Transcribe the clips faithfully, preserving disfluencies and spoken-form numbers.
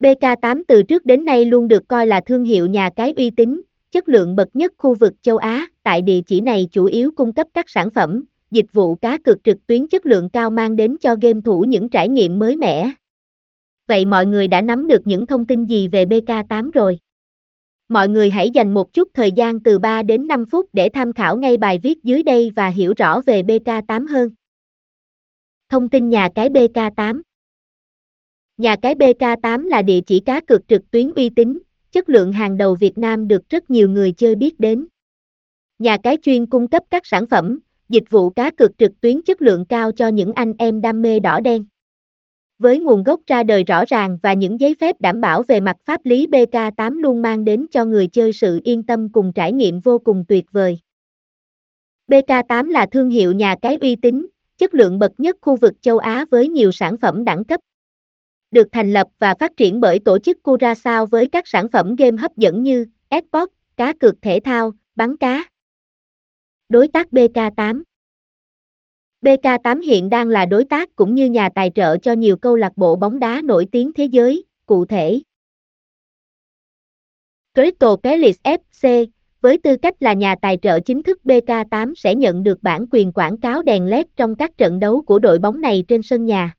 bê ca tám từ trước đến nay luôn được coi là thương hiệu nhà cái uy tín, chất lượng bậc nhất khu vực châu Á. Tại địa chỉ này chủ yếu cung cấp các sản phẩm, dịch vụ cá cược trực tuyến chất lượng cao mang đến cho game thủ những trải nghiệm mới mẻ. Vậy mọi người đã nắm được những thông tin gì về bê ca tám rồi? Mọi người hãy dành một chút thời gian từ ba đến năm phút để tham khảo ngay bài viết dưới đây và hiểu rõ về bê ca tám hơn. Thông tin nhà cái bê ca tám. Nhà cái bê ca tám là địa chỉ cá cược trực tuyến uy tín, chất lượng hàng đầu Việt Nam được rất nhiều người chơi biết đến. Nhà cái chuyên cung cấp các sản phẩm, dịch vụ cá cược trực tuyến chất lượng cao cho những anh em đam mê đỏ đen. Với nguồn gốc ra đời rõ ràng và những giấy phép đảm bảo về mặt pháp lý, bê ca tám luôn mang đến cho người chơi sự yên tâm cùng trải nghiệm vô cùng tuyệt vời. bê ca tám là thương hiệu nhà cái uy tín, chất lượng bậc nhất khu vực châu Á với nhiều sản phẩm đẳng cấp. Được thành lập và phát triển bởi tổ chức Curacao với các sản phẩm game hấp dẫn như esports, cá cược thể thao, bắn cá. Đối tác bê ca tám. bê ca tám hiện đang là đối tác cũng như nhà tài trợ cho nhiều câu lạc bộ bóng đá nổi tiếng thế giới, cụ thể Crystal Palace ép xê, với tư cách là nhà tài trợ chính thức, bê ca tám sẽ nhận được bản quyền quảng cáo đèn led trong các trận đấu của đội bóng này trên sân nhà.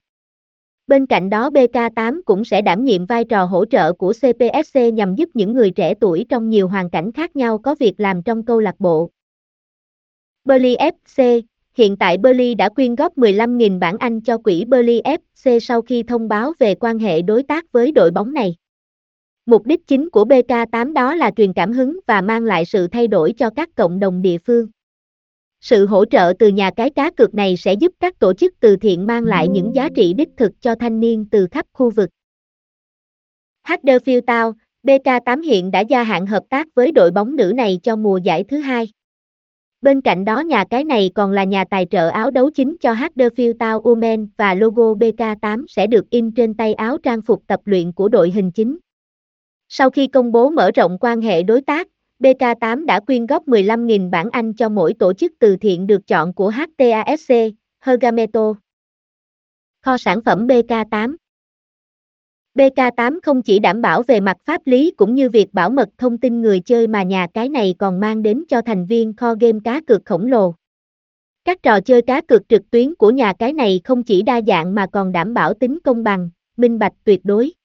Bên cạnh đó, bê ca tám cũng sẽ đảm nhiệm vai trò hỗ trợ của xê pê ét xê nhằm giúp những người trẻ tuổi trong nhiều hoàn cảnh khác nhau có việc làm trong câu lạc bộ. Burnley ép xê. Hiện tại Burnley đã quyên góp mười lăm nghìn bảng Anh cho quỹ Burnley ép xê sau khi thông báo về quan hệ đối tác với đội bóng này. Mục đích chính của bê ca tám đó là truyền cảm hứng và mang lại sự thay đổi cho các cộng đồng địa phương. Sự hỗ trợ từ nhà cái cá cược này sẽ giúp các tổ chức từ thiện mang lại những giá trị đích thực cho thanh niên từ khắp khu vực. Huddersfield Town, bê ca tám hiện đã gia hạn hợp tác với đội bóng nữ này cho mùa giải thứ hai. Bên cạnh đó, nhà cái này còn là nhà tài trợ áo đấu chính cho Huddersfield Town Women và logo bê ca tám sẽ được in trên tay áo trang phục tập luyện của đội hình chính. Sau khi công bố mở rộng quan hệ đối tác, bê ca tám đã quyên góp mười lăm nghìn bảng Anh cho mỗi tổ chức từ thiện được chọn của hát tê a ét xê, Hergameto. Kho sản phẩm bê ca tám. bê ca tám không chỉ đảm bảo về mặt pháp lý cũng như việc bảo mật thông tin người chơi mà nhà cái này còn mang đến cho thành viên kho game cá cược khổng lồ. Các trò chơi cá cược trực tuyến của nhà cái này không chỉ đa dạng mà còn đảm bảo tính công bằng, minh bạch tuyệt đối.